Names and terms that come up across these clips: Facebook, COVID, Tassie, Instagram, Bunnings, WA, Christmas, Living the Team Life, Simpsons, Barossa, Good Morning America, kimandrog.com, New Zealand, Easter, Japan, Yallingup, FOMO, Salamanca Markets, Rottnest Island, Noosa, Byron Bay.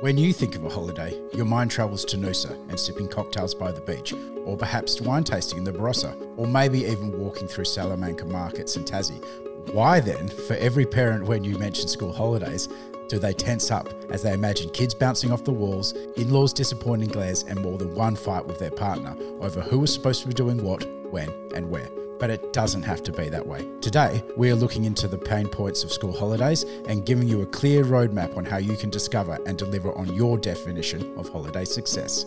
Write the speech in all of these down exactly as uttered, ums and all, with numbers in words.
When you think of a holiday, your mind travels to Noosa and sipping cocktails by the beach, or perhaps wine tasting in the Barossa, or maybe even walking through Salamanca Markets in Tassie. Why then, for every parent when you mention school holidays, do they tense up as they imagine kids bouncing off the walls, in-laws disappointing glares, and more than one fight with their partner over who was supposed to be doing what, when, and where? But it doesn't have to be that way. Today, we are looking into the pain points of school holidays and giving you a clear roadmap on how you can discover and deliver on your definition of holiday success.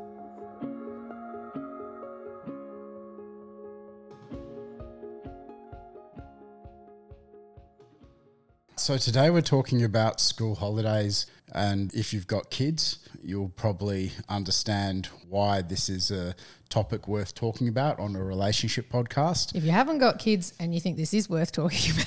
So today we're talking about school holidays, and if you've got kids, you'll probably understand why this is a topic worth talking about on a relationship podcast. If you haven't got kids and you think this is worth talking about,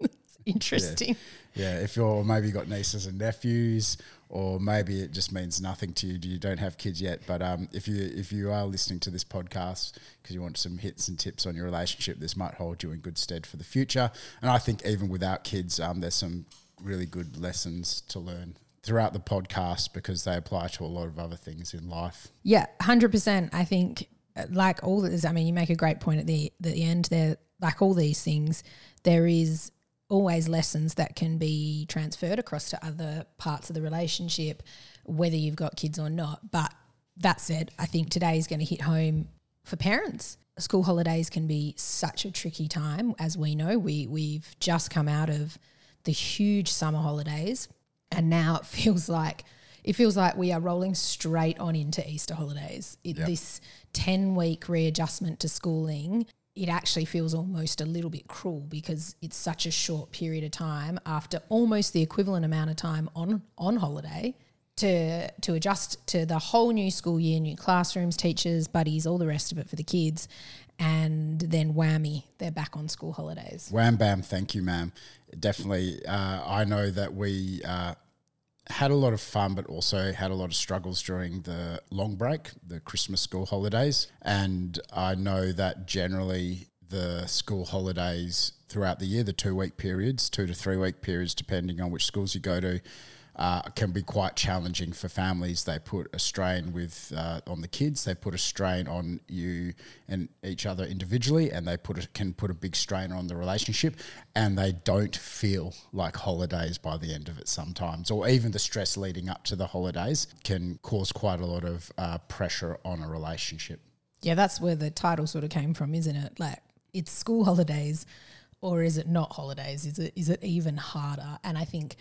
it's interesting. Yeah. yeah, if you're maybe got nieces and nephews, or maybe it just means nothing to you, you don't have kids yet, but um, if you if you are listening to this podcast because you want some hits and tips on your relationship, this might hold you in good stead for the future. And I think even without kids, um, there's some really good lessons to learn throughout the podcast because they apply to a lot of other things in life. Yeah, one hundred percent. I think like all this, I mean, you make a great point at the, at the end there, like all these things, there is always lessons that can be transferred across to other parts of the relationship, whether you've got kids or not. But that said, I think today is going to hit home for parents. School holidays can be such a tricky time, as we know. We, we've just come out of the huge summer holidays, and now it feels like it feels like we are rolling straight on into Easter holidays. It, yep. This ten-week readjustment to schooling, it actually feels almost a little bit cruel because it's such a short period of time after almost the equivalent amount of time on, on holiday to to adjust to the whole new school year, new classrooms, teachers, buddies, all the rest of it for the kids, and then whammy, they're back on school holidays. Wham, bam, thank you, ma'am. Definitely. Uh, I know that we uh, had a lot of fun but also had a lot of struggles during the long break, the Christmas school holidays, and I know that generally the school holidays throughout the year, the two-week periods, two to three-week periods, depending on which schools you go to, Uh, can be quite challenging for families. They put a strain with uh, on the kids. They put a strain on you and each other individually, and they put a, can put a big strain on the relationship. And they don't feel like holidays by the end of it sometimes, or even the stress leading up to the holidays can cause quite a lot of uh, pressure on a relationship. Yeah, that's where the title sort of came from, isn't it? Like, it's school holidays, or is it not holidays? Is it is it even harder? And I think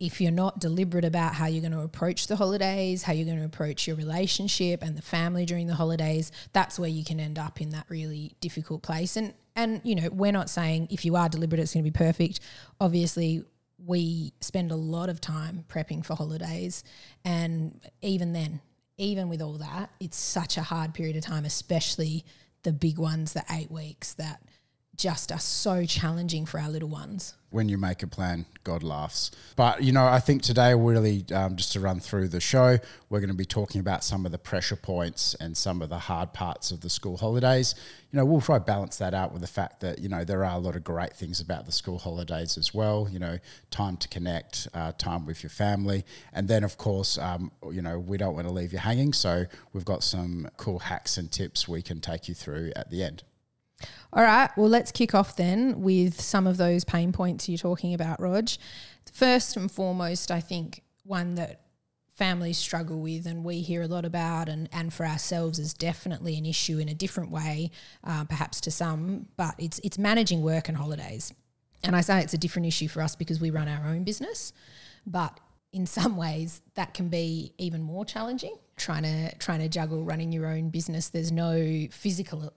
if you're not deliberate about how you're going to approach the holidays, how you're going to approach your relationship and the family during the holidays, that's where you can end up in that really difficult place. And, and you know, we're not saying if you are deliberate, it's going to be perfect. Obviously, we spend a lot of time prepping for holidays. And even then, even with all that, it's such a hard period of time, especially the big ones, the eight weeks that just are so challenging for our little ones. When you make a plan, God laughs. But, you know, I think today we're really, um, just to run through the show, we're going to be talking about some of the pressure points and some of the hard parts of the school holidays. You know, we'll try to balance that out with the fact that, you know, there are a lot of great things about the school holidays as well. You know, time to connect, uh, time with your family. And then, of course, um, you know, we don't want to leave you hanging. So we've got some cool hacks and tips we can take you through at the end. All right, well, let's kick off then with some of those pain points you're talking about, Rog. First and foremost, I think one that families struggle with and we hear a lot about and, and for ourselves is definitely an issue in a different way, uh, perhaps to some, but it's it's managing work and holidays. And I say it's a different issue for us because we run our own business, but in some ways that can be even more challenging, trying to trying to juggle running your own business. There's no physical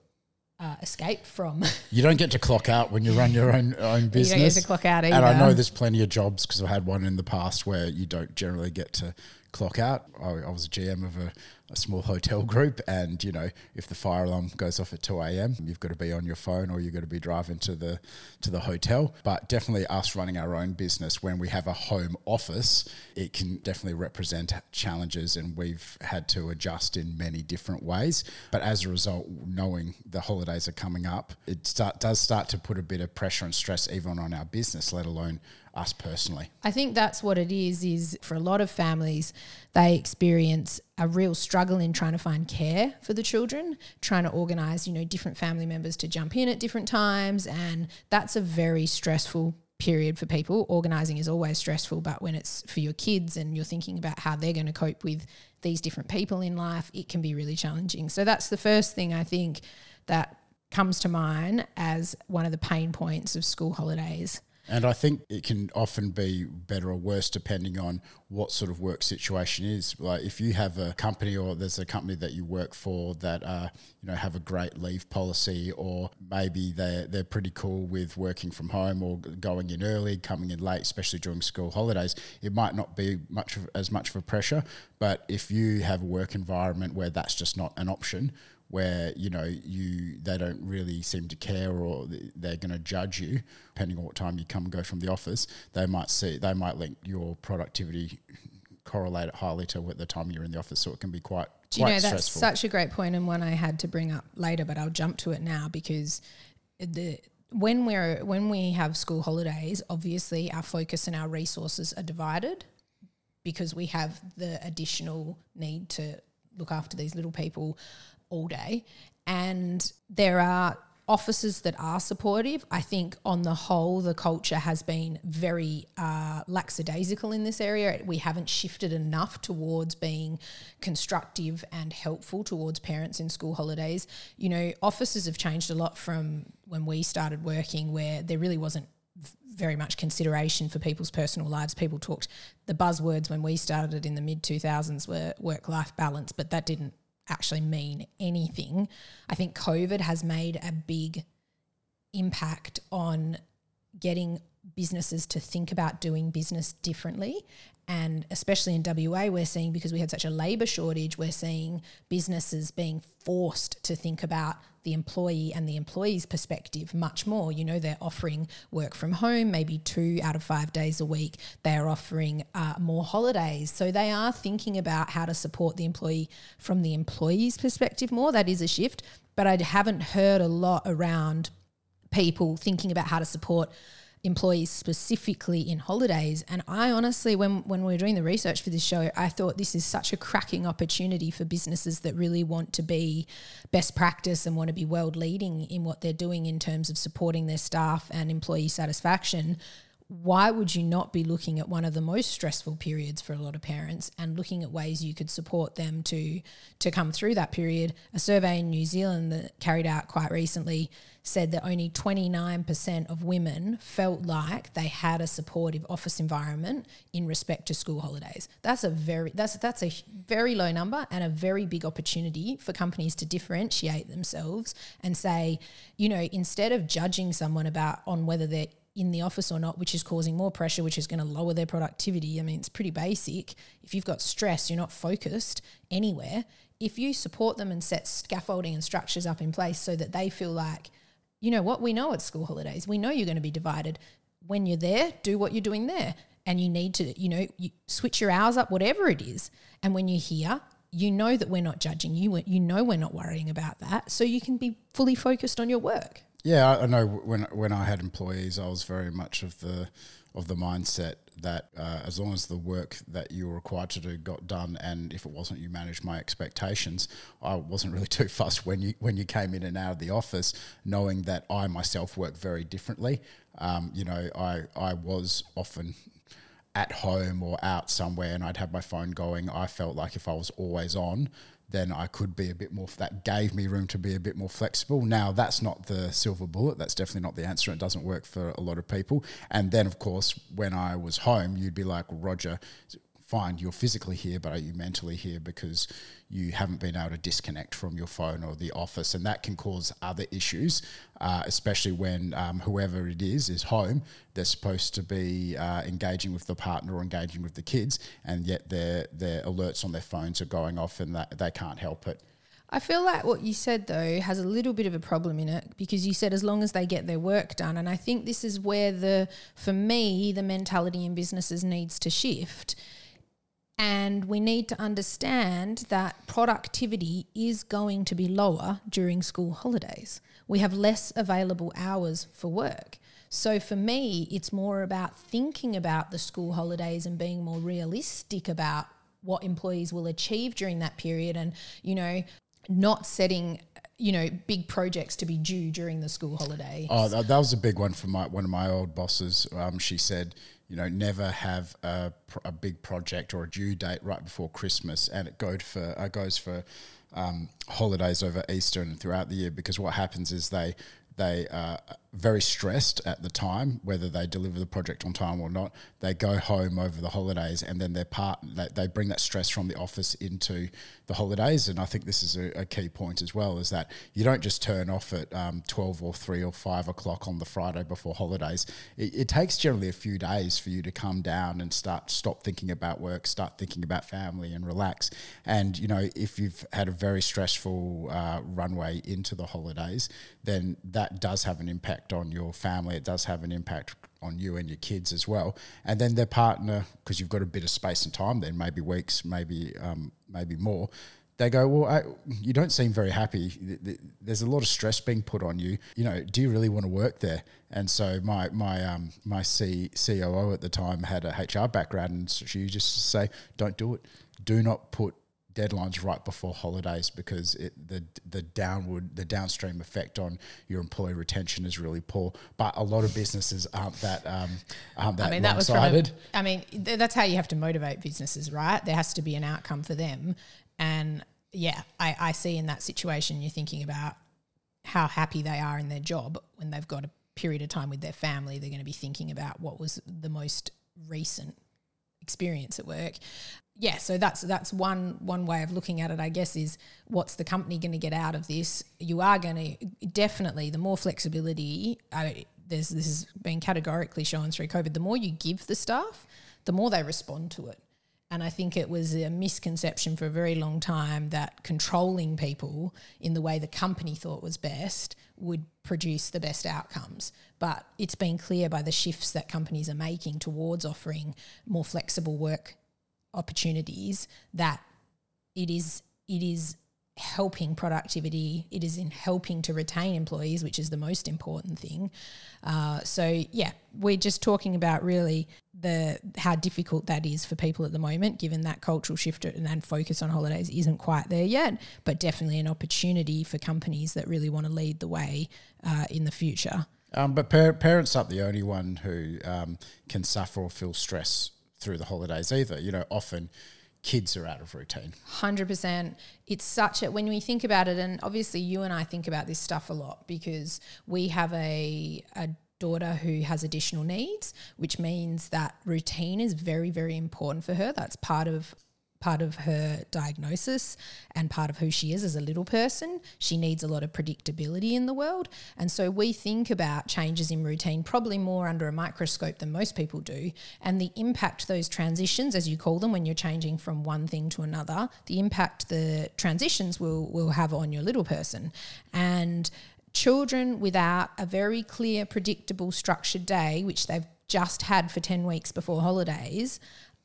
Uh, escape from. You don't get to clock out when you run your own own business. You don't get to clock out either. And I know there's plenty of jobs, because I've had one in the past where you don't generally get to clock out. I, I was a G M of a, a small hotel group, and you know, if the fire alarm goes off at two a.m, you've got to be on your phone or you've got to be driving to the to the hotel. But definitely us running our own business, when we have a home office, it can definitely represent challenges, and we've had to adjust in many different ways. But as a result, knowing the holidays are coming up, it start, does start to put a bit of pressure and stress even on our business, let alone us personally. I think that's what it is, is for a lot of families, they experience a real struggle in trying to find care for the children, trying to organise, you know, different family members to jump in at different times. And that's a very stressful period for people. Organising is always stressful, but when it's for your kids and you're thinking about how they're going to cope with these different people in life, it can be really challenging. So that's the first thing I think that comes to mind as one of the pain points of school holidays. And I think it can often be better or worse depending on what sort of work situation is. Like if you have a company, or there's a company that you work for that uh, you know, have a great leave policy, or maybe they're, they're pretty cool with working from home or going in early, coming in late, especially during school holidays, it might not be much of, as much of a pressure. But if you have a work environment where that's just not an option, where, you know, you they don't really seem to care, or they're going to judge you depending on what time you come and go from the office, they might see they might link your productivity, correlate it highly to what the time you're in the office, so it can be quite stressful. Do you know, that's such a great point, and one I had to bring up later, but I'll jump to it now, because the when we're when we have school holidays, obviously our focus and our resources are divided, because we have the additional need to look after these little people all day. And there are offices that are supportive. I think on the whole the culture has been very uh, lackadaisical in this area. We haven't shifted enough towards being constructive and helpful towards parents in school holidays. You know, offices have changed a lot from when we started working, where there really wasn't very much consideration for people's personal lives. People talked, the buzzwords when we started in the mid two thousands were work-life balance, but that didn't actually mean anything. I think COVID has made a big impact on getting businesses to think about doing business differently, and especially in W A we're seeing, because we had such a labour shortage, we're seeing businesses being forced to think about the employee and the employee's perspective much more. You know, they're offering work from home maybe two out of five days a week. They're offering uh, more holidays. So they are thinking about how to support the employee from the employee's perspective more. That is a shift, but I haven't heard a lot around people thinking about how to support employees specifically in holidays. And I honestly, when, when we were doing the research for this show, I thought this is such a cracking opportunity for businesses that really want to be best practice and want to be world leading in what they're doing in terms of supporting their staff and employee satisfaction. Why would you not be looking at one of the most stressful periods for a lot of parents and looking at ways you could support them to to come through that period? A survey in New Zealand that carried out quite recently said that only twenty-nine percent of women felt like they had a supportive office environment in respect to school holidays. That's a very that's that's a very low number, and a very big opportunity for companies to differentiate themselves and say, you know, instead of judging someone about on whether they're in the office or not, which is causing more pressure, which is going to lower their productivity. I mean, it's pretty basic. If you've got stress, you're not focused anywhere. If you support them and set scaffolding and structures up in place so that they feel like, you know what, we know it's school holidays. We know you're going to be divided. When you're there, do what you're doing there. And you need to, you know, you switch your hours up, whatever it is. And when you're here, you know that we're not judging you. You know we're not worrying about that. So you can be fully focused on your work. Yeah, I know when when I had employees, I was very much of the of the mindset that uh, as long as the work that you were required to do got done, and if it wasn't, you managed my expectations, I wasn't really too fussed when you when you came in and out of the office, knowing that I myself work very differently. Um, you know, I I was often at home or out somewhere and I'd have my phone going, I felt like if I was always on, then I could be a bit more, that gave me room to be a bit more flexible. Now, that's not the silver bullet. That's definitely not the answer. It doesn't work for a lot of people. And then, of course, when I was home, you'd be like, Roger, fine, you're physically here, but are you mentally here? Because you haven't been able to disconnect from your phone or the office, and that can cause other issues, uh, especially when um, whoever it is is home. They're supposed to be uh, engaging with the partner or engaging with the kids, and yet their their alerts on their phones are going off, and that they can't help it. I feel like what you said, though, has a little bit of a problem in it, because you said as long as they get their work done. And I think this is where, the for me, the mentality in businesses needs to shift. And we need to understand that productivity is going to be lower during school holidays. We have less available hours for work. So for me, it's more about thinking about the school holidays and being more realistic about what employees will achieve during that period, and, you know, not setting, you know, big projects to be due during the school holidays. Oh, that, that was a big one from my, one of my old bosses. Um, she said, you know, never have a, a big project or a due date right before Christmas, and it goes for uh, goes for um, holidays over Easter and throughout the year, because what happens is they they are very stressed at the time, whether they deliver the project on time or not. They go home over the holidays, and then their part, they, they bring that stress from the office into the holidays. And I think this is a, a key point as well, is that you don't just turn off at um, twelve or three or five o'clock on the Friday before holidays. It, it takes generally a few days for you to come down and start stop thinking about work, start thinking about family and relax. And, you know, if you've had a very stressful uh, runway into the holidays, then that does have an impact on your family. It does have an impact on you and your kids as well, and then their partner, because you've got a bit of space and time, then maybe weeks, maybe um maybe more, they go, well, I, you don't seem very happy, there's a lot of stress being put on you, you know, do you really want to work there? And so my my um my C- COO at the time had a H R background, and she used to say, don't do it, do not put deadlines right before holidays, because it, the the downward the downstream effect on your employee retention is really poor. But a lot of businesses aren't that um aren't that I mean, long-sighted. That was from a, I mean th- that's how you have to motivate businesses, right? There has to be an outcome for them. And yeah, I, I see in that situation you're thinking about how happy they are in their job when they've got a period of time with their family. They're going to be thinking about what was the most recent experience at work. Yeah, so that's that's one one way of looking at it, I guess, is what's the company going to get out of this? You are going to definitely, the more flexibility, I, there's this has been categorically shown through COVID, the more you give the staff, the more they respond to it. And I think it was a misconception for a very long time that controlling people in the way the company thought was best would produce the best outcomes. But it's been clear by the shifts that companies are making towards offering more flexible work opportunities that it is it is helping productivity, it is in helping to retain employees, which is the most important thing. Uh, so yeah, we're just talking about really the how difficult that is for people at the moment, given that cultural shift and, and focus on holidays isn't quite there yet, but definitely an opportunity for companies that really want to lead the way uh, in the future. Um, but par- parents aren't the only one who um, can suffer or feel stress through the holidays either. You know, often kids are out of routine. one hundred percent. It's such a, when we think about it, and obviously you and I think about this stuff a lot, because we have a, a daughter who has additional needs, which means that routine is very, very important for her. That's part of part of her diagnosis and part of who she is as a little person. She needs a lot of predictability in the world. And so we think about changes in routine probably more under a microscope than most people do. And the impact those transitions, as you call them, when you're changing from one thing to another, the impact the transitions will, will have on your little person. And children without a very clear, predictable, structured day, which they've just had for ten weeks before holidays,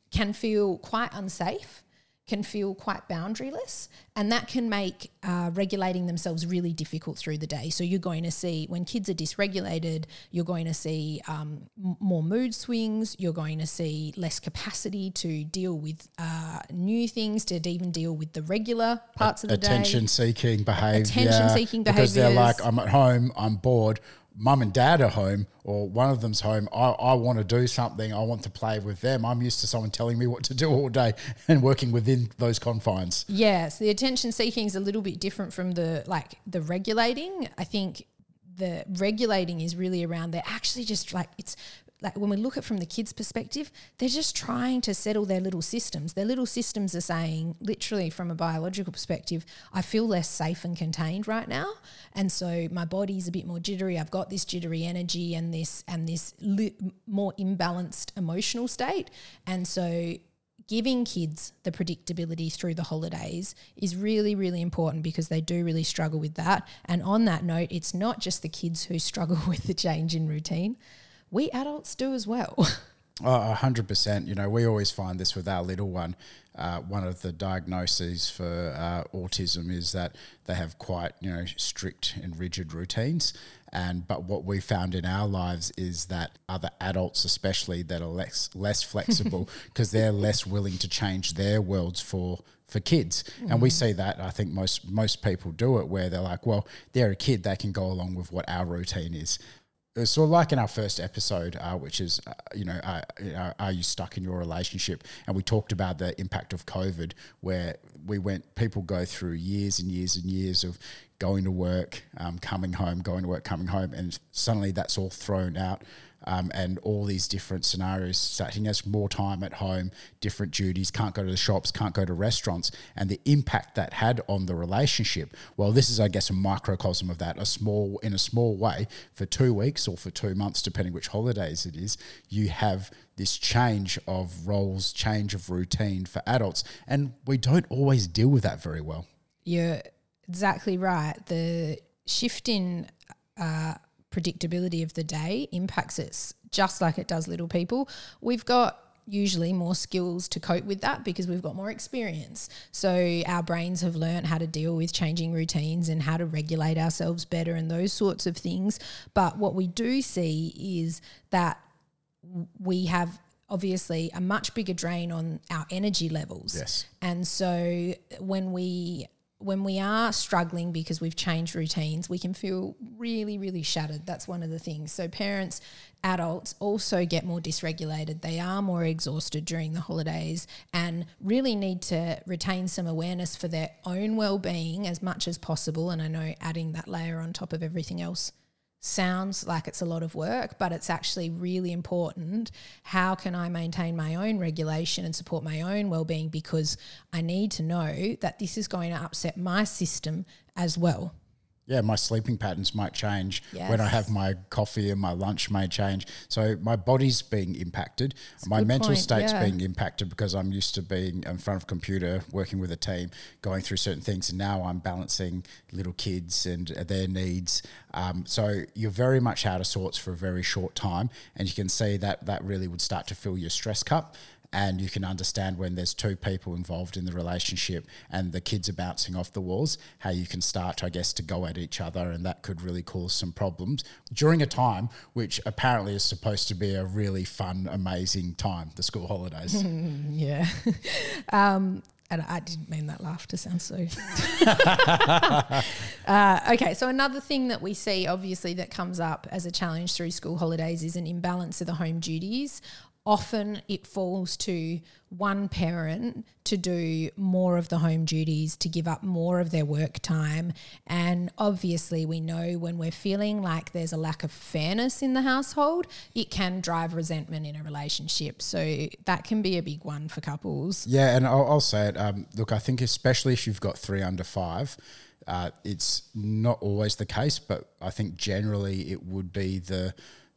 can feel quite unsafe, can feel quite boundaryless, and that can make uh, regulating themselves really difficult through the day. So you're going to see, when kids are dysregulated, you're going to see um, more mood swings, you're going to see less capacity to deal with uh, new things, to even deal with the regular parts a- of the attention day. Attention-seeking behaviour. Attention-seeking behaviours. Because they're like, I'm at home, I'm bored, mum and dad are home or one of them's home, I, I want to do something. I want to play with them. I'm used to someone telling me what to do all day and working within those confines. Yeah, so the attention seeking is a little bit different from the like the regulating. I think the regulating is really around they're actually just like it's – like when we look at from the kids' perspective, they're just trying to settle their little systems. Their little systems are saying, literally from a biological perspective, I feel less safe and contained right now. And so my body's a bit more jittery. I've got this jittery energy and this and this li- more imbalanced emotional state. And so giving kids the predictability through the holidays is really, really important because they do really struggle with that. And on that note, it's not just the kids who struggle with the change in routine. We adults do as well. A hundred percent. You know, we always find this with our little one. Uh, one of the diagnoses for uh, autism is that they have quite, you know, strict and rigid routines. And but what we found in our lives is that other adults, especially, that are less less flexible because they're less willing to change their worlds for. for kids. Mm. And we see that, I think most most people do it, where they're like, well, they're a kid, they can go along with what our routine is. So like in our first episode, uh, which is, uh, you know, uh, are you stuck in your relationship? And we talked about the impact of COVID, where we went, people go through years and years and years of going to work, um, coming home, going to work, coming home, and suddenly that's all thrown out. Um, and all these different scenarios, starting us more time at home, different duties, can't go to the shops, can't go to restaurants, and the impact that had on the relationship. Well, this is, I guess, a microcosm of that. A small, in a small way, for two weeks or for two months, depending which holidays it is, you have this change of roles, change of routine for adults, and we don't always deal with that very well. You're exactly right. The shift in uh predictability of the day impacts us just like it does little people. We've got usually more skills to cope with that because we've got more experience. So our brains have learned how to deal with changing routines and how to regulate ourselves better and those sorts of things. But what we do see is that we have obviously a much bigger drain on our energy levels. Yes. And so when we When we are struggling because we've changed routines, we can feel really, really shattered. That's one of the things. So parents, adults also get more dysregulated. They are more exhausted during the holidays and really need to retain some awareness for their own well-being as much as possible. And I know adding that layer on top of everything else sounds like it's a lot of work, but it's actually really important. How can I maintain my own regulation and support my own well-being? Because I need to know that this is going to upset my system as well. Yeah, my sleeping patterns might change. Yes. When I have my coffee and my lunch may change. So my body's being impacted. That's my mental point. state's yeah. being impacted because I'm used to being in front of a computer, working with a team, going through certain things. And now I'm balancing little kids and their needs. Um, so you're very much out of sorts for a very short time. And you can see that that really would start to fill your stress cup. And you can understand when there's two people involved in the relationship and the kids are bouncing off the walls, how you can start, I guess, to go at each other, and that could really cause some problems during a time which apparently is supposed to be a really fun, amazing time, the school holidays. Yeah. Um, and I didn't mean that laugh to sound so... uh, okay, so another thing that we see, obviously, that comes up as a challenge through school holidays is an imbalance of the home duties. Often it falls to one parent to do more of the home duties, to give up more of their work time. And obviously we know when we're feeling like there's a lack of fairness in the household, it can drive resentment in a relationship. So that can be a big one for couples. Yeah, and I'll, I'll say it. Um, look, I think especially if you've got three under five, uh, it's not always the case, but I think generally it would be the,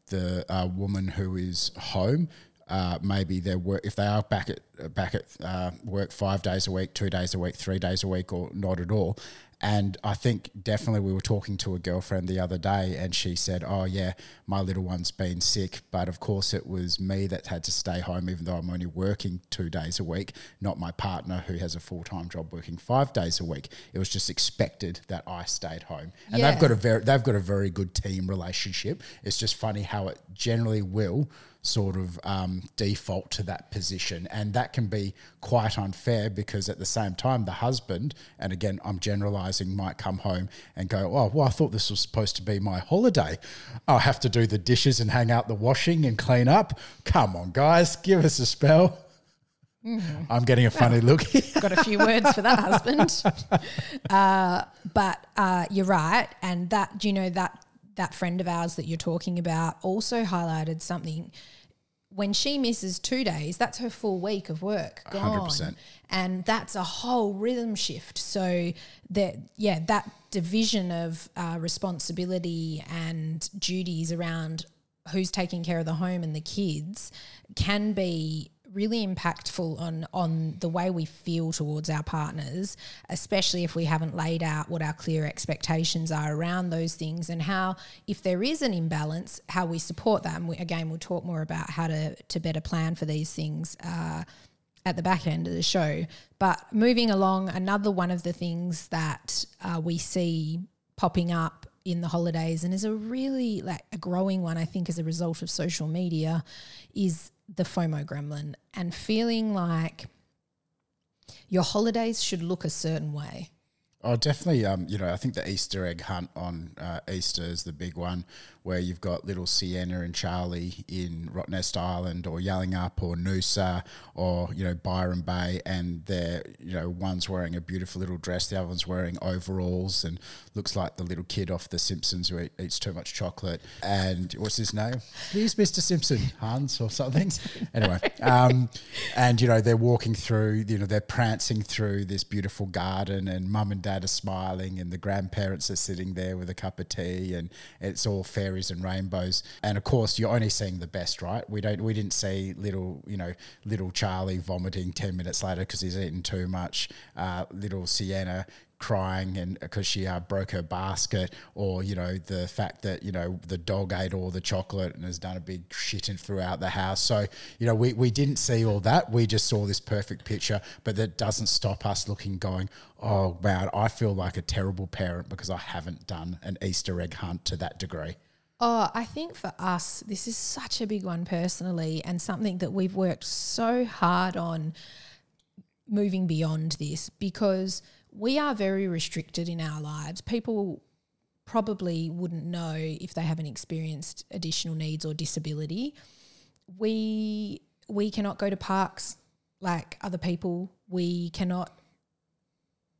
the uh, woman who is home. Uh, maybe their work, if they are back at back at uh, work five days a week, two days a week, three days a week, or not at all. And I think definitely we were talking to a girlfriend the other day and she said, oh yeah, my little one's been sick, but of course it was me that had to stay home even though I'm only working two days a week, not my partner who has a full-time job working five days a week. It was just expected that I stayed home. And yeah. they've got a very, they've got a very good team relationship. It's just funny how it generally will sort of um, default to that position, and that that can be quite unfair, because at the same time the husband, and again I'm generalising, might come home and go, oh, well, I thought this was supposed to be my holiday. I'll have to do the dishes and hang out the washing and clean up. Come on, guys, give us a spell. Mm. I'm getting a funny look here. Got a few words for that husband. Uh, but uh, you're right. And that, do you know, that that friend of ours that you're talking about also highlighted something. When she misses two days, that's her full week of work gone. one hundred percent. And that's a whole rhythm shift. So, that yeah, that division of uh, responsibility and duties around who's taking care of the home and the kids can be really impactful on on the way we feel towards our partners, especially if we haven't laid out what our clear expectations are around those things, and how, if there is an imbalance, how we support that. And we, again, we'll talk more about how to, to better plan for these things uh, at the back end of the show. But moving along, another one of the things that uh, we see popping up in the holidays, and is a really like a growing one, I think, as a result of social media, is the FOMO gremlin, and feeling like your holidays should look a certain way. Oh, definitely. Um, you know, I think the Easter egg hunt on uh, Easter is the big one, where you've got little Sienna and Charlie in Rottnest Island or Yallingup or Noosa or, you know, Byron Bay, and they're, you know, one's wearing a beautiful little dress, the other one's wearing overalls and looks like the little kid off the Simpsons who eat, eats too much chocolate. And what's his name? He's Mister Simpson, Hans or something. Anyway, um, and, you know, they're walking through, you know, they're prancing through this beautiful garden, and mum and dad are smiling, and the grandparents are sitting there with a cup of tea, and it's all fairy and rainbows. And of course you're only seeing the best, right? We don't we didn't see little, you know, little Charlie vomiting ten minutes later because he's eaten too much, uh, little Sienna crying and because she uh, broke her basket, or, you know, the fact that, you know, the dog ate all the chocolate and has done a big shitting throughout the house. So, you know, we, we didn't see all that. We just saw this perfect picture, but that doesn't stop us looking, going, oh man, I feel like a terrible parent because I haven't done an Easter egg hunt to that degree. Oh, I think for us, this is such a big one personally, and something that we've worked so hard on moving beyond this, because we are very restricted in our lives. People probably wouldn't know if they haven't experienced additional needs or disability. We we cannot go to parks like other people. We cannot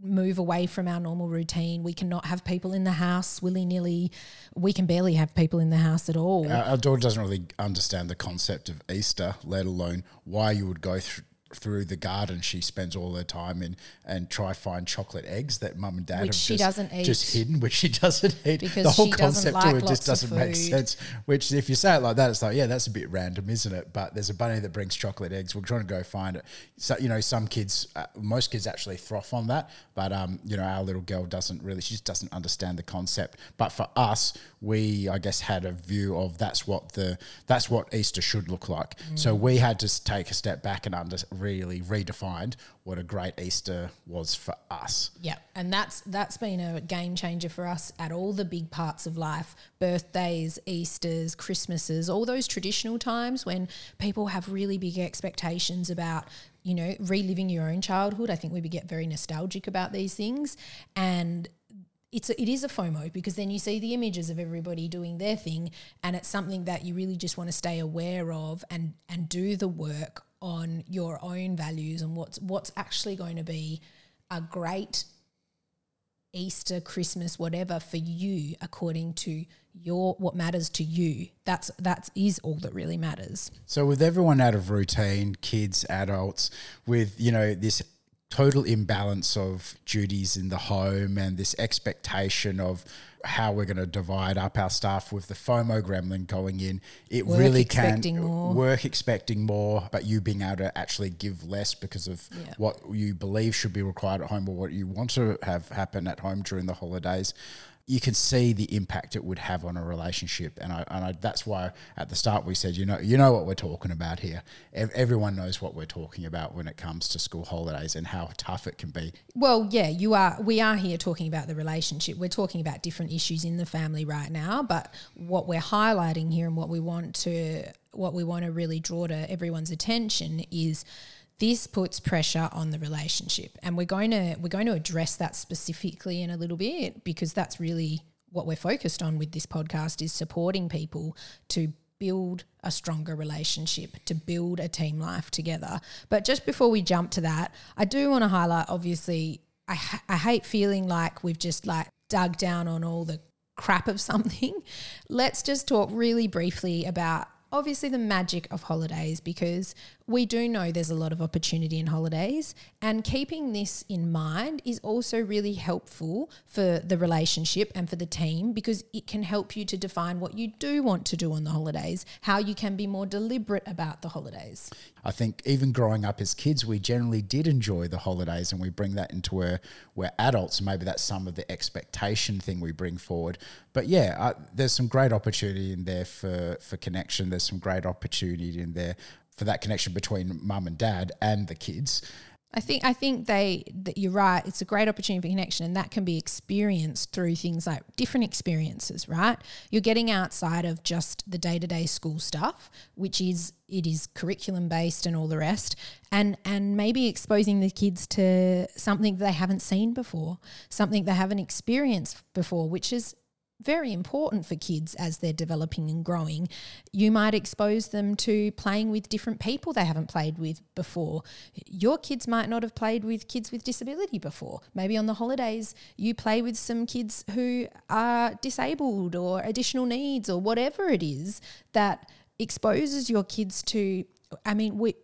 move away from our normal routine. We cannot have people in the house willy-nilly. We can barely have people in the house at all. Our, our daughter doesn't really understand the concept of Easter, let alone why you would go through through the garden she spends all her time in and try find chocolate eggs that mum and dad which have she just, doesn't eat. just hidden, which she doesn't eat. Because the whole concept like to it just doesn't make sense, which if you say it like that, it's like, yeah, that's a bit random, isn't it? But there's a bunny that brings chocolate eggs. We're trying to go find it. So, you know, some kids, uh, most kids actually thrive on that, but, um, you know, our little girl doesn't really, she just doesn't understand the concept. But for us, we, I guess, had a view of that's what the that's what Easter should look like. Mm. So we had to take a step back and under really redefined what a great Easter was for us. Yeah, and that's that's been a game changer for us at all the big parts of life: birthdays, Easters, Christmases, all those traditional times when people have really big expectations about, you know, reliving your own childhood. I think we get very nostalgic about these things, and It's a, it is a FOMO, because then you see the images of everybody doing their thing, and it's something that you really just want to stay aware of and and do the work on your own values and what's what's actually going to be a great Easter, Christmas, whatever for you, according to your what matters to you. That's that is all that really matters. So with everyone out of routine, kids, adults, with, you know, this total imbalance of duties in the home and this expectation of how we're going to divide up our staff with the FOMO gremlin going in, it work really can more. work expecting more, but you being able to actually give less because of yeah. what you believe should be required at home or what you want to have happen at home during the holidays. You can see the impact it would have on a relationship. And I, and I, that's why at the start we said, you know, you know what we're talking about here. Ev- everyone knows what we're talking about when it comes to school holidays and how tough it can be. Well, yeah, you are. We are here talking about the relationship. We're talking about different issues in the family right now, but what we're highlighting here and what we want to, what we want to really draw to everyone's attention is This puts pressure on the relationship, and we're going to we're going to address that specifically in a little bit, because that's really what we're focused on with this podcast, is supporting people to build a stronger relationship, to build a team life together. But just before we jump to that, I do want to highlight, obviously, I, I hate feeling like we've just like dug down on all the crap of something. Let's just talk really briefly about obviously the magic of holidays, because we do know there's a lot of opportunity in holidays, and keeping this in mind is also really helpful for the relationship and for the team, because it can help you to define what you do want to do on the holidays, how you can be more deliberate about the holidays. I think even growing up as kids, we generally did enjoy the holidays, and we bring that into where we're adults. Maybe that's some of the expectation thing we bring forward. But yeah, uh, there's some great opportunity in there for, for connection. There's some great opportunity in there for that connection between mum and dad and the kids. I think I think they that you're right. It's a great opportunity for connection, and that can be experienced through things like different experiences, right? You're getting outside of just the day-to-day school stuff, which is it is curriculum-based and all the rest, and and maybe exposing the kids to something they haven't seen before, something they haven't experienced before, which is very important for kids as they're developing and growing. You might expose them to playing with different people they haven't played with before. Your kids might not have played with kids with disability before. Maybe on the holidays you play with some kids who are disabled or additional needs or whatever it is that exposes your kids to. I mean, we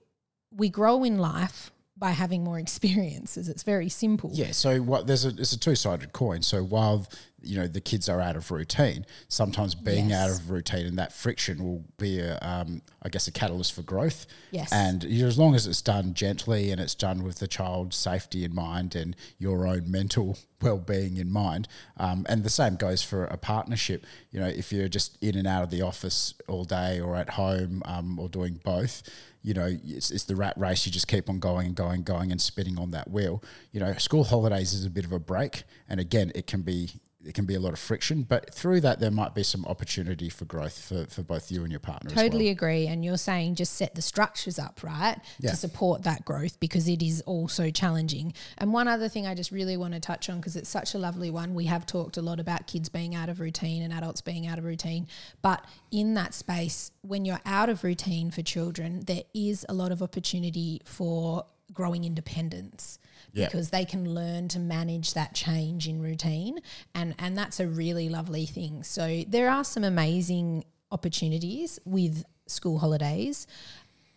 we grow in life by having more experiences. It's very simple. Yeah, so what there's a it's a two-sided coin. So while you know the kids are out of routine, sometimes being yes. out of routine and that friction will be a, um, I guess, a catalyst for growth. Yes, and you know, as long as it's done gently and it's done with the child's safety in mind and your own mental well-being in mind, um, and the same goes for a partnership. You know, if you're just in and out of the office all day or at home um, or doing both, you know, it's, it's the rat race. You just keep on going and going and going and spinning on that wheel. You know, school holidays is a bit of a break. And again, it can be it can be a lot of friction. But through that, there might be some opportunity for growth for, for both you and your partner as well. Totally agree. And you're saying just set the structures up, right, yeah. to support that growth, because it is also challenging. And one other thing I just really want to touch on, because it's such a lovely one. We have talked a lot about kids being out of routine and adults being out of routine. But in that space, when you're out of routine for children, there is a lot of opportunity for growing independence, yeah. because they can learn to manage that change in routine, and, and that's a really lovely thing. So there are some amazing opportunities with school holidays.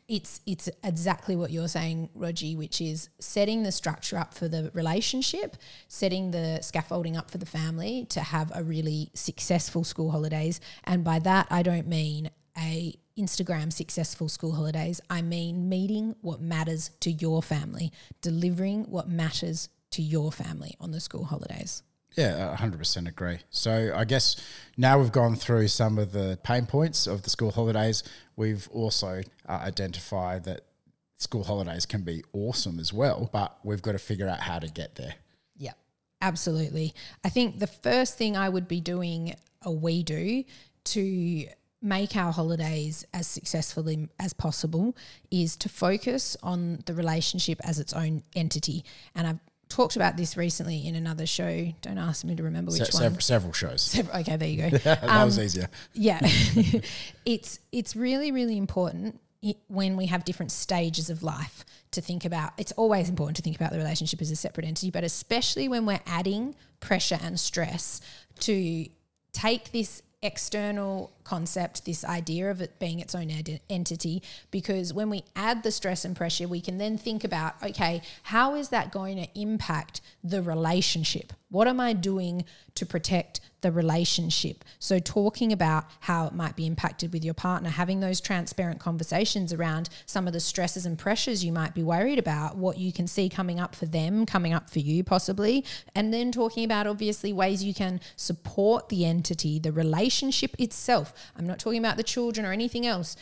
It's it's exactly what you're saying, Rogie, which is setting the structure up for the relationship, setting the scaffolding up for the family to have a really successful school holidays. And by that, I don't mean a Instagram successful school holidays. I mean meeting what matters to your family, delivering what matters to your family on the school holidays. Yeah, one hundred percent agree. So I guess now we've gone through some of the pain points of the school holidays. We've also uh, identified that school holidays can be awesome as well, but we've got to figure out how to get there. Yeah, absolutely. I think the first thing I would be doing, or we do, to make our holidays as successfully as possible is to focus on the relationship as its own entity. And I've talked about this recently in another show. Don't ask me to remember which Se- one. Several, several shows. Sever- okay, there you go. that um, was easier. Yeah. it's, it's really, really important when we have different stages of life to think about. It's always important to think about the relationship as a separate entity, but especially when we're adding pressure and stress to take this external concept, this idea of it being its own ed- entity, because when we add the stress and pressure, we can then think about, okay, how is that going to impact the relationship? What am I doing to protect the relationship? So talking about how it might be impacted with your partner, having those transparent conversations around some of the stresses and pressures you might be worried about, what you can see coming up for them, coming up for you possibly, and then talking about obviously ways you can support the entity, the relationship itself. I'm not talking about the children or anything else.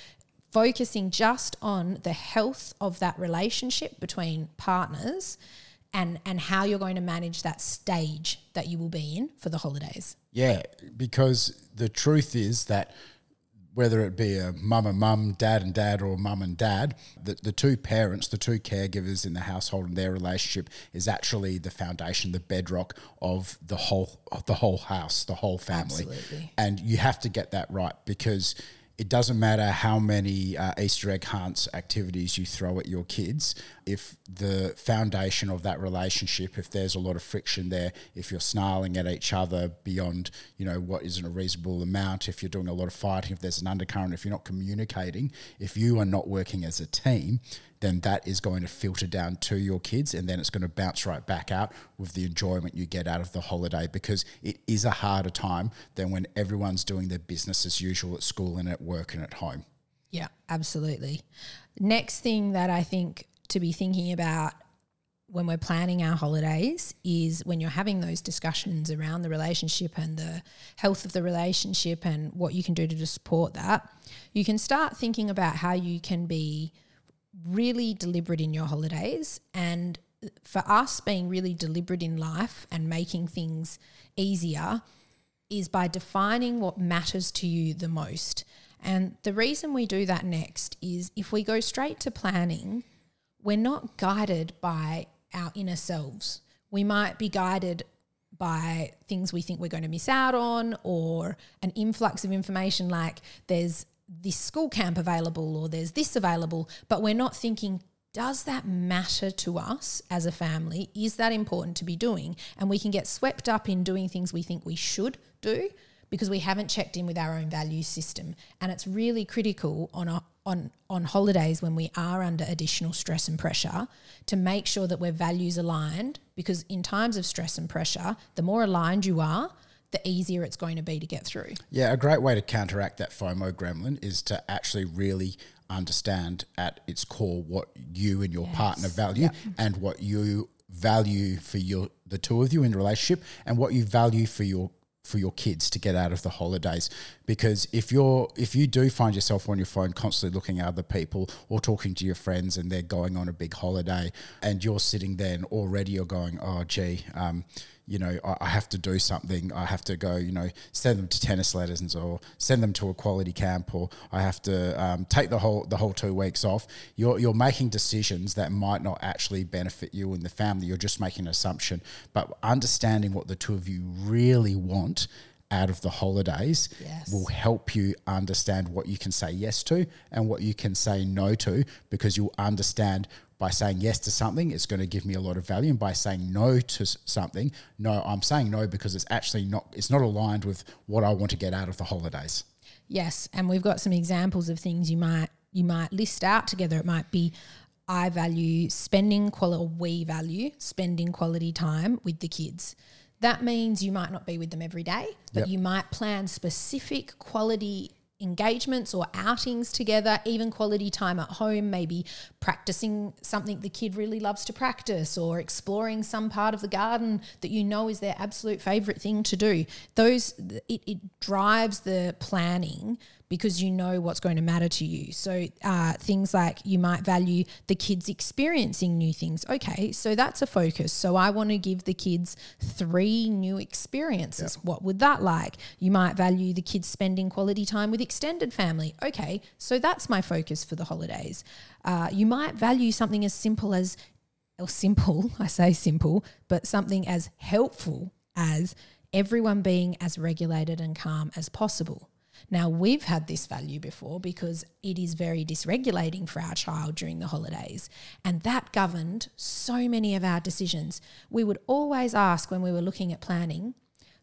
Focusing just on the health of that relationship between partners, and and how you're going to manage that stage that you will be in for the holidays. Yeah, because the truth is that whether it be a mum and mum, dad and dad, or mum and dad, the, the two parents, the two caregivers in the household and their relationship is actually the foundation, the bedrock of the whole of the whole house, the whole family. Absolutely. And you have to get that right, because it doesn't matter how many uh, Easter egg hunts, activities you throw at your kids, if the foundation of that relationship, if there's a lot of friction there, if you're snarling at each other beyond, you know, what isn't a reasonable amount, if you're doing a lot of fighting, if there's an undercurrent, if you're not communicating, if you are not working as a team, then that is going to filter down to your kids, and then it's going to bounce right back out with the enjoyment you get out of the holiday, because it is a harder time than when everyone's doing their business as usual at school and at work and at home. Yeah, absolutely. Next thing that I think to be thinking about when we're planning our holidays is when you're having those discussions around the relationship and the health of the relationship and what you can do to support that, you can start thinking about how you can be really deliberate in your holidays. And for us, being really deliberate in life and making things easier is by defining what matters to you the most. And the reason we do that next is if we go straight to planning, we're not guided by our inner selves. We might be guided by things we think we're going to miss out on, or an influx of information like there's this school camp available or there's this available, but we're not thinking, does that matter to us as a family? Is that important to be doing? And we can get swept up in doing things we think we should do because we haven't checked in with our own value system. And it's really critical on our, on, on holidays when we are under additional stress and pressure to make sure that we're values aligned, because in times of stress and pressure, the more aligned you are, the easier it's going to be to get through. Yeah, a great way to counteract that FOMO gremlin is to actually really understand at its core what you and your yes. partner value yep. and what you value for your the two of you in the relationship, and what you value for your for your kids to get out of the holidays. Because if you're if you do find yourself on your phone constantly looking at other people or talking to your friends and they're going on a big holiday and you're sitting there and already you're going, oh gee, um you know, I have to do something. I have to go, you know, send them to tennis lessons or send them to a quality camp, or I have to um, take the whole the whole two weeks off. You're you're making decisions that might not actually benefit you and the family. You're just making an assumption. But understanding what the two of you really want out of the holidays yes. will help you understand what you can say yes to and what you can say no to, because you'll understand by saying yes to something, it's going to give me a lot of value. And by saying no to something, no, I'm saying no because it's actually not, it's not aligned with what I want to get out of the holidays. Yes. And we've got some examples of things you might, you might list out together. It might be, I value spending quality, or we value spending quality time with the kids. That means you might not be with them every day, but yep. you might plan specific quality engagements or outings together, even quality time at home, maybe practicing something the kid really loves to practice, or exploring some part of the garden that you know is their absolute favourite thing to do. Those it, it drives the planning, because you know what's going to matter to you. So uh, things like, you might value the kids experiencing new things. Okay, so that's a focus. So I want to give the kids three new experiences. Yep. What would that like? You might value the kids spending quality time with extended family. Okay, so that's my focus for the holidays. Uh, you might value something as simple as, or simple, I say simple, but something as helpful as everyone being as regulated and calm as possible. Now, we've had this value before because it is very dysregulating for our child during the holidays, and that governed so many of our decisions. We would always ask when we were looking at planning,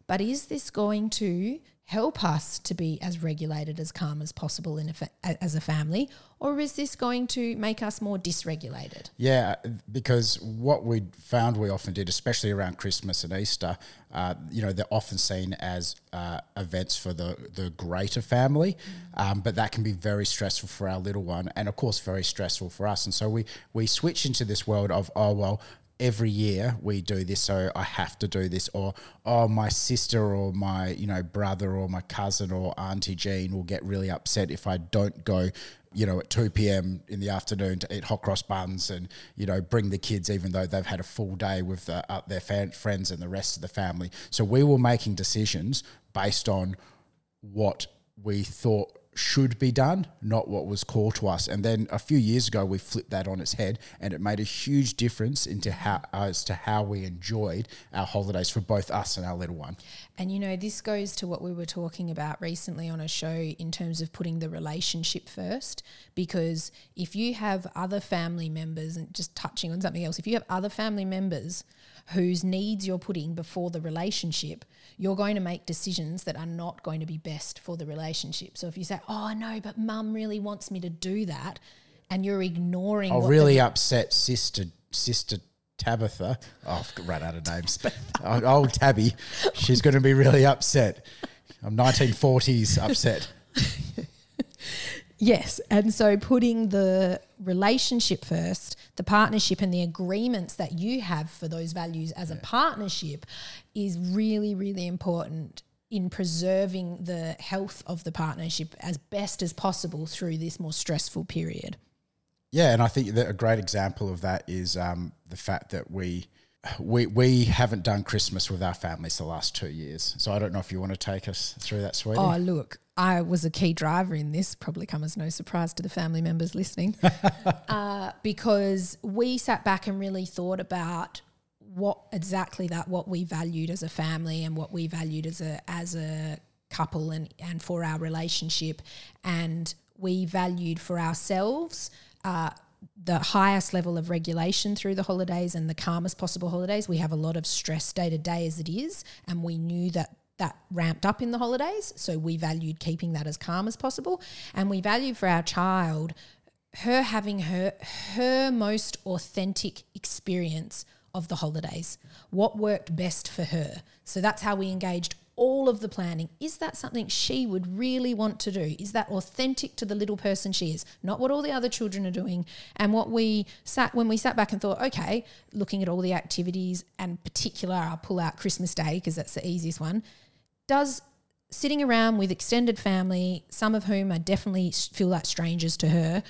but is this going to help us to be as regulated, as calm as possible in a fa- as a family, or is this going to make us more dysregulated? Yeah, because what we found we often did, especially around Christmas and Easter, uh, you know, they're often seen as uh, events for the, the greater family, mm-hmm. um, but that can be very stressful for our little one, and of course very stressful for us. And so we, we switch into this world of, oh, well, every year we do this, so I have to do this, or, oh, my sister or my, you know, brother or my cousin or Auntie Jean will get really upset if I don't go, you know, at two p.m. in the afternoon to eat hot cross buns and, you know, bring the kids even though they've had a full day with the, uh, their fan- friends and the rest of the family. So we were making decisions based on what we thought should be done, not what was called to us. And then a few years ago, we flipped that on its head, and it made a huge difference into how as to how we enjoyed our holidays for both us and our little one. And, you know, this goes to what we were talking about recently on a show in terms of putting the relationship first, because if you have other family members, and just touching on something else, if you have other family members whose needs you're putting before the relationship, you're going to make decisions that are not going to be best for the relationship. So if you say, oh, no, but mum really wants me to do that, and you're ignoring... I'll what really the... upset sister sister Tabitha. Oh, I've run out of names. Old Tabby. She's going to be really upset. I'm nineteen forties upset. Yes, and so putting the relationship first, the partnership and the agreements that you have for those values as yeah. a partnership is really, really important in preserving the health of the partnership as best as possible through this more stressful period. Yeah, and I think that a great example of that is um, the fact that we – We we haven't done Christmas with our families the last two years. So I don't know if you want to take us through that, sweetie. Oh, look, I was a key driver in this. Probably come as no surprise to the family members listening. uh, because we sat back and really thought about what exactly that, what we valued as a family and what we valued as a as a couple and, and for our relationship. And we valued for ourselves uh the highest level of regulation through the holidays and the calmest possible holidays. We have a lot of stress day to day as it is, and we knew that that ramped up in the holidays, so we valued keeping that as calm as possible. And we value for our child her having her her most authentic experience of the holidays, what worked best for her. So that's how we engaged all of the planning. Is that something she would really want to do? Is that authentic to the little person she is? Not what all the other children are doing. And what we sat when we sat back and thought, okay, looking at all the activities, and particular I'll pull out Christmas Day because that's the easiest one, does sitting around with extended family, some of whom are definitely feel like strangers to her,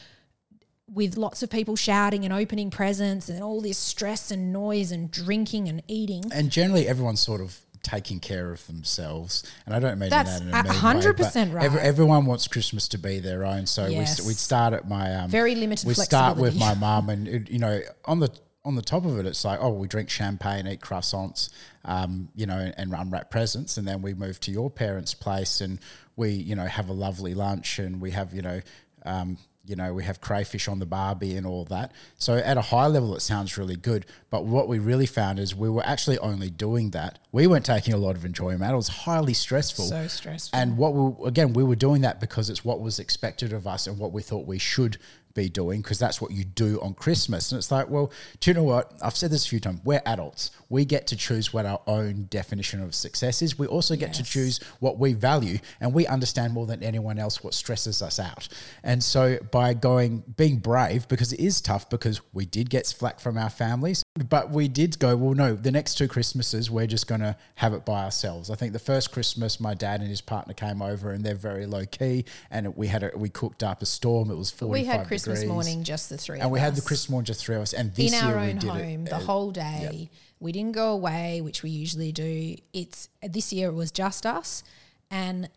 with lots of people shouting and opening presents and all this stress and noise and drinking and eating. And generally everyone's sort of taking care of themselves, and I don't mean that's that in a mean one hundred percent way, but right. Every, everyone wants Christmas to be their own, so yes. we we'd start at my um, very limited. We start with my mum, and it, you know, on the on the top of it, it's like, oh, we drink champagne, eat croissants, um, you know, and unwrap presents, and then we move to your parents' place, and we you know have a lovely lunch, and we have you know. Um, You know, we have crayfish on the barbie and all that. So at a high level, it sounds really good. But what we really found is we were actually only doing that. We weren't taking a lot of enjoyment. It was highly stressful. So stressful. And what we, again, we were doing that because it's what was expected of us and what we thought we should be doing, because that's what you do on Christmas. And it's like, well, do you know what? I've said this a few times. We're adults. We get to choose what our own definition of success is. We also get yes. to choose what we value, and we understand more than anyone else what stresses us out. And so by going, being brave, because it is tough, because we did get flack from our families, but we did go, well, no, the next two Christmases, we're just going to have it by ourselves. I think the first Christmas, my dad and his partner came over, and they're very low key, and we had a, we cooked up a storm. It was forty-five degrees. We had Christmas degrees. morning, just the three and of us. And we had the Christmas morning, just three of us. And this year we did it. In our own home, the whole day. Yep. We didn't go away, which we usually do. It's this year it was just us. And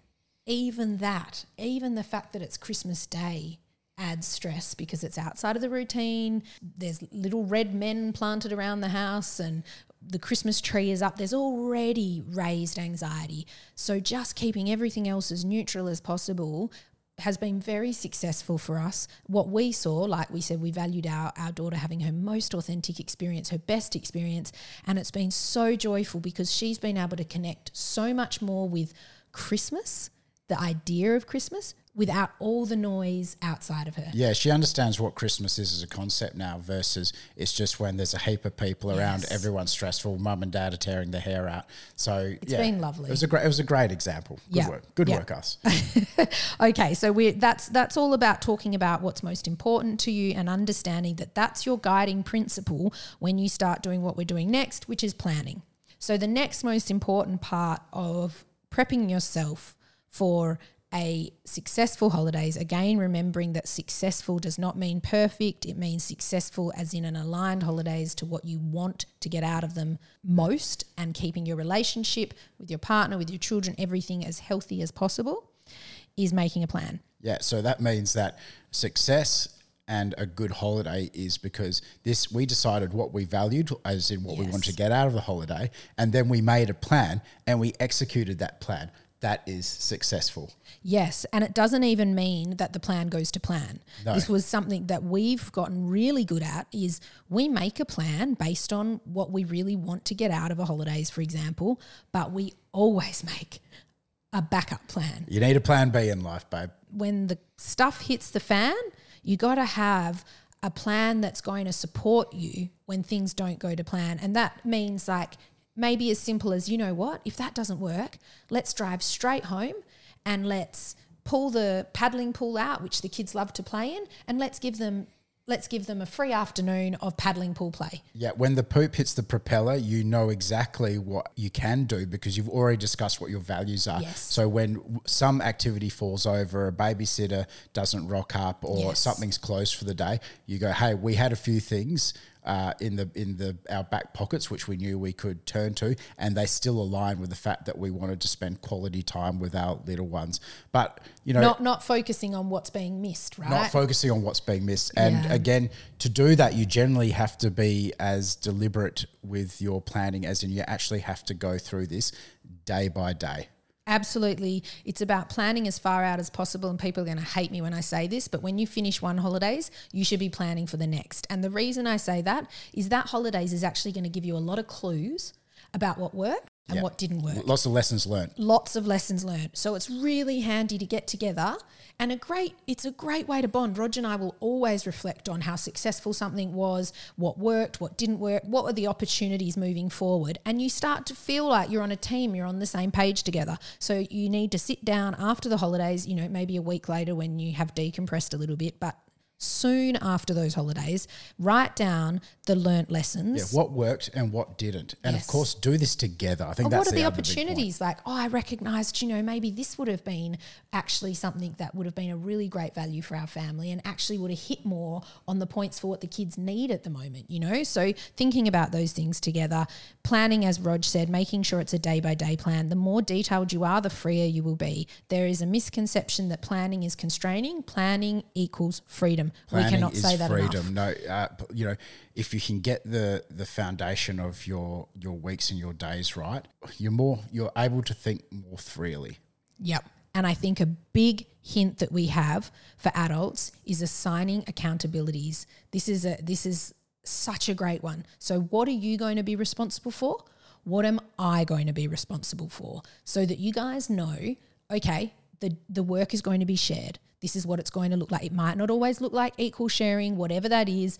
even that, even the fact that it's Christmas Day adds stress, because it's outside of the routine. There's little red men planted around the house, and the Christmas tree is up. There's already raised anxiety. So just keeping everything else as neutral as possible has been very successful for us. What we saw, like we said, we valued our, our daughter having her most authentic experience, her best experience, and it's been so joyful because she's been able to connect so much more with Christmas, the idea of Christmas, without all the noise outside of her. Yeah, she understands what Christmas is as a concept now versus it's just when there's a heap of people yes. around, everyone's stressful, mum and dad are tearing their hair out. So it's yeah, been lovely. It was a great, it was a great example. Good yep. work, good yep. work, us. Okay, so we that's that's all about talking about what's most important to you and understanding that that's your guiding principle when you start doing what we're doing next, which is planning. So the next most important part of prepping yourself for a successful holidays, again, remembering that successful does not mean perfect. It means successful as in an aligned holidays to what you want to get out of them most, and keeping your relationship with your partner, with your children, everything as healthy as possible, is making a plan. Yeah, so that means that success and a good holiday is because this we decided what we valued, as in what yes. we wanted to get out of the holiday, and then we made a plan and we executed that plan. That is successful. Yes, and it doesn't even mean that the plan goes to plan. No. This was something that we've gotten really good at, is we make a plan based on what we really want to get out of a holidays, for example, but we always make a backup plan. You need a plan B in life, babe. When the stuff hits the fan, you got to have a plan that's going to support you when things don't go to plan. And that means like maybe as simple as, you know what, if that doesn't work, let's drive straight home and let's pull the paddling pool out, which the kids love to play in, and let's give them let's give them a free afternoon of paddling pool play. Yeah, when the poop hits the propeller, you know exactly what you can do because you've already discussed what your values are. Yes. So when some activity falls over, a babysitter doesn't rock up, or yes. something's closed for the day, you go, hey, we had a few things Uh, in the in the our back pockets which we knew we could turn to, and they still align with the fact that we wanted to spend quality time with our little ones. But you know, not not focusing on what's being missed, right? Not focusing on what's being missed. And yeah. again, to do that, you generally have to be as deliberate with your planning as in you actually have to go through this day by day. Absolutely. It's about planning as far out as possible, and people are going to hate me when I say this, but when you finish one holidays, you should be planning for the next. And the reason I say that is that holidays is actually going to give you a lot of clues about what worked and yep. what didn't work. Lots of lessons learned. Lots of lessons learned. So it's really handy to get together, and a great it's a great way to bond. Roger and I will always reflect on how successful something was, what worked, what didn't work, what were the opportunities moving forward. And you start to feel like you're on a team, you're on the same page together. So you need to sit down after the holidays, you know, maybe a week later when you have decompressed a little bit, but soon after those holidays, write down the learnt lessons. Yeah, what worked and what didn't. And yes. of course, do this together. I think and that's the what are the, the opportunities? Like, oh, I recognised, you know, maybe this would have been actually something that would have been a really great value for our family and actually would have hit more on the points for what the kids need at the moment, you know. So thinking about those things together, planning, as Rog said, making sure it's a day-by-day plan. The more detailed you are, the freer you will be. There is a misconception that planning is constraining. Planning equals freedom. Planning we cannot is say that freedom. Enough. No, uh, you know, if you can get the the foundation of your your weeks and your days right, you're more you're able to think more freely. Yep. And I think a big hint that we have for adults is assigning accountabilities. This is a this is such a great one. So what are you going to be responsible for? What am I going to be responsible for? So that you guys know, okay, the the work is going to be shared. This is what it's going to look like. It might not always look like equal sharing, whatever that is.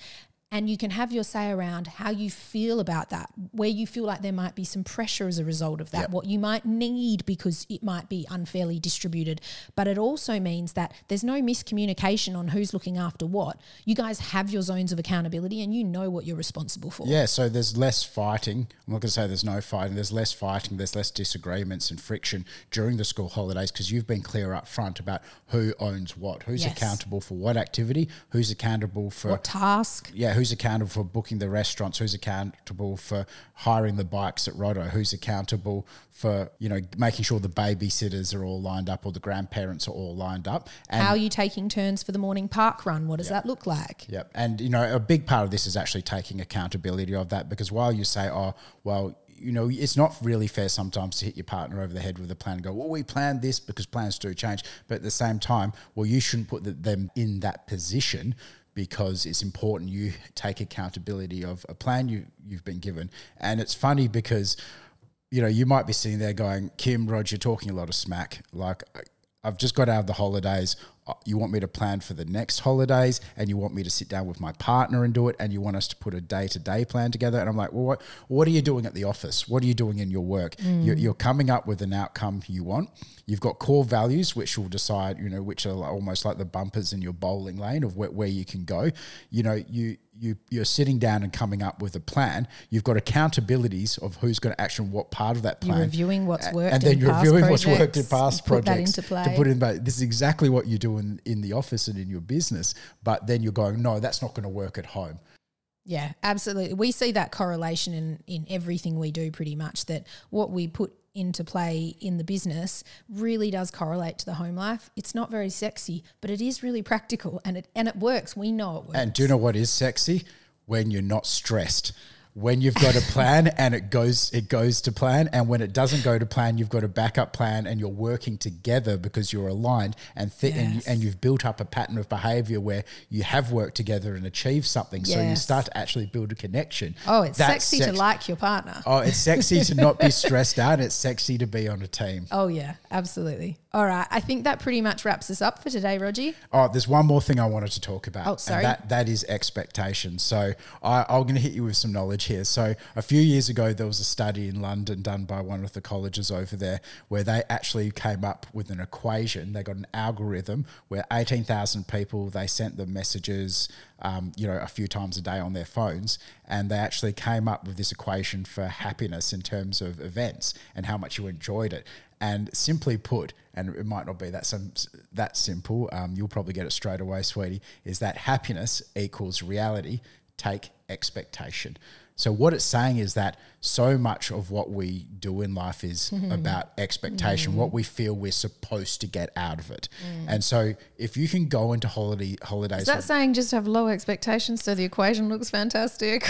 And you can have your say around how you feel about that, where you feel like there might be some pressure as a result of that, yep. what you might need because it might be unfairly distributed. But it also means that there's no miscommunication on who's looking after what. You guys have your zones of accountability and you know what you're responsible for. Yeah, so there's less fighting. I'm not going to say there's no fighting. There's less fighting. There's less disagreements and friction during the school holidays because you've been clear up front about who owns what, who's yes. accountable for what activity, who's accountable for what task. Yeah, who Who's accountable for booking the restaurants? Who's accountable for hiring the bikes at Rotto? Who's accountable for, you know, making sure the babysitters are all lined up or the grandparents are all lined up? And how are you taking turns for the morning park run? What does yep. that look like? Yep. And, you know, a big part of this is actually taking accountability of that, because while you say, oh, well, you know, it's not really fair sometimes to hit your partner over the head with a plan and go, well, we planned this because plans do change. But at the same time, well, you shouldn't put them in that position, because it's important you take accountability of a plan you, you've been given. And it's funny because, you know, you might be sitting there going, Kim, Rog, you're talking a lot of smack. Like, I've just got out of the holidays. You want me to plan for the next holidays and you want me to sit down with my partner and do it, and you want us to put a day-to-day plan together. And I'm like, well, what, what are you doing at the office? What are you doing in your work? Mm. You're, you're coming up with an outcome you want. You've got core values, which will decide, you know, which are almost like the bumpers in your bowling lane of where, where you can go. You know, you, you, you're sitting down and coming up with a plan. You've got accountabilities of who's going to action what part of that plan. You're reviewing what's worked and, and then you're reviewing projects, what's worked in past projects. Put that into play. To put in, but this is exactly what you do In, in the office and in your business, but then you're going, no, that's not going to work at home. Yeah, absolutely. We see that correlation in, in everything we do pretty much, that what we put into play in the business really does correlate to the home life. It's not very sexy, but it is really practical, and it and it works. We know it works. And do you know what is sexy? When you're not stressed. When you've got a plan and it goes it goes to plan, and when it doesn't go to plan, you've got a backup plan, and you're working together because you're aligned and th- yes. and, you, and you've built up a pattern of behaviour where you have worked together and achieved something. Yes. So you start to actually build a connection. Oh, it's That's sexy sex- to like your partner. Oh, it's sexy to not be stressed out. It's sexy to be on a team. Oh, yeah, absolutely. All right, I think that pretty much wraps us up for today, Rogie. Oh, there's one more thing I wanted to talk about. Oh, sorry. And that, that is expectations. So I, I'm going to hit you with some knowledge here. So a few years ago, there was a study in London done by one of the colleges over there where they actually came up with an equation. They got an algorithm where eighteen thousand people, they sent them messages, um, you know, a few times a day on their phones, and they actually came up with this equation for happiness in terms of events and how much you enjoyed it. And simply put, and it might not be that some that simple, um, you'll probably get it straight away, sweetie, is that happiness equals reality, take expectation. So what it's saying is that so much of what we do in life is mm-hmm. about expectation, mm-hmm. what we feel we're supposed to get out of it. Mm. And so if you can go into holiday holidays... Is that on, saying just have low expectations so the equation looks fantastic?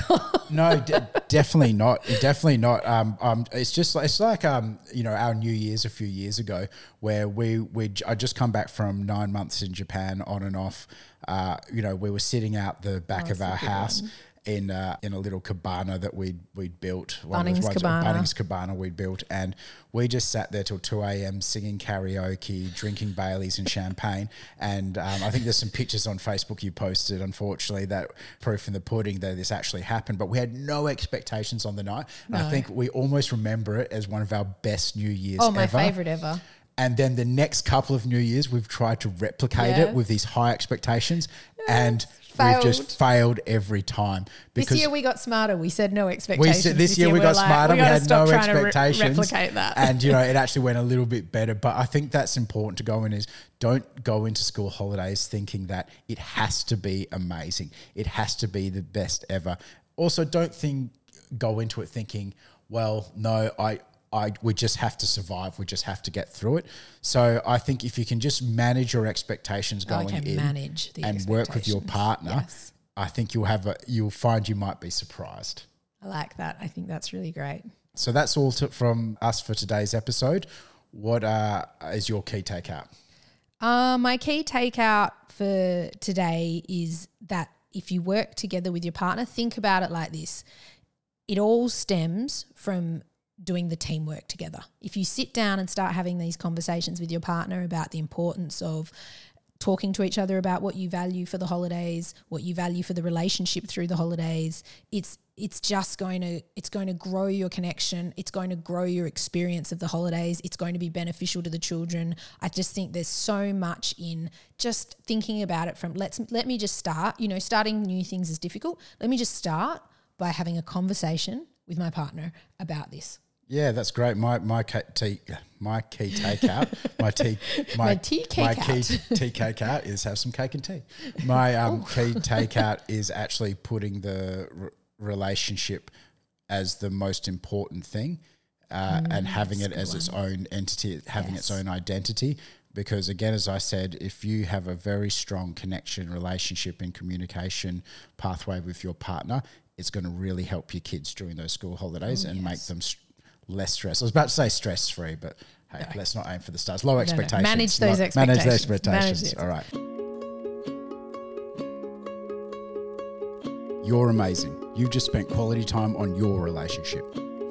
No, de- definitely not. Definitely not. Um, um, it's just it's like, um, you know, our New Year's a few years ago where we, we I just come back from nine months in Japan on and off. Uh, you know, we were sitting out the back oh, of our house one. in uh, in a little cabana that we'd we'd built. Bunnings cabana. Bunnings cabana we'd built. And we just sat there till two a.m. singing karaoke, drinking Baileys and champagne. And um, I think there's some pictures on Facebook you posted, unfortunately, that proof in the pudding that this actually happened. But we had no expectations on the night. And no. I think we almost remember it as one of our best New Year's ever. Oh, my ever. favourite ever. And then the next couple of New Years, we've tried to replicate yeah. it with these high expectations and failed. We've just failed every time. Because this year we got smarter. We said no expectations. We said this, this year, year we got like, smarter. We, we had no expectations. Re- replicate that. And, you know, it actually went a little bit better. But I think that's important to go in is don't go into school holidays thinking that it has to be amazing. It has to be the best ever. Also, don't think go into it thinking, well, no, I – I, we just have to survive. We just have to get through it. So I think if you can just manage your expectations going oh, in manage the and work with your partner, yes. I think you'll have a, you'll find you might be surprised. I like that. I think that's really great. So that's all to, from us for today's episode. What uh, is your key takeout? Uh, my key takeout for today is that if you work together with your partner, think about it like this. It all stems from doing the teamwork together. If you sit down and start having these conversations with your partner about the importance of talking to each other about what you value for the holidays, what you value for the relationship through the holidays, it's it's just going to it's going to grow your connection, it's going to grow your experience of the holidays, it's going to be beneficial to the children. I just think there's so much in just thinking about it from let's let me just start, you know, starting new things is difficult. Let me just start by having a conversation with my partner about this. Yeah, that's great. My my key my key takeout, my tea my, my tea cake my key tea cake out is have some cake and tea. My um, key takeout is actually putting the r- relationship as the most important thing, uh, mm, and having it as one. its own entity, having yes. its own identity. Because again, as I said, if you have a very strong connection, relationship, and communication pathway with your partner, it's going to really help your kids during those school holidays oh, and yes. make them. St- Less stress. I was about to say stress-free, but hey, no. let's not aim for the stars. Low no, expectations. No. Manage those Low, expectations. Manage those expectations. Manage All right. You're amazing. You've just spent quality time on your relationship.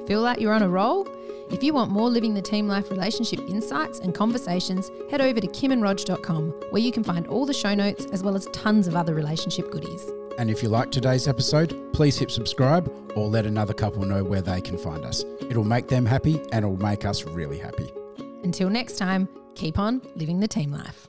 Feel like you're on a roll? If you want more Living the Team Life relationship insights and conversations, head over to kim and rog dot com where you can find all the show notes as well as tons of other relationship goodies. And if you like today's episode, please hit subscribe or let another couple know where they can find us. It'll make them happy and it'll make us really happy. Until next time, keep on living the team life.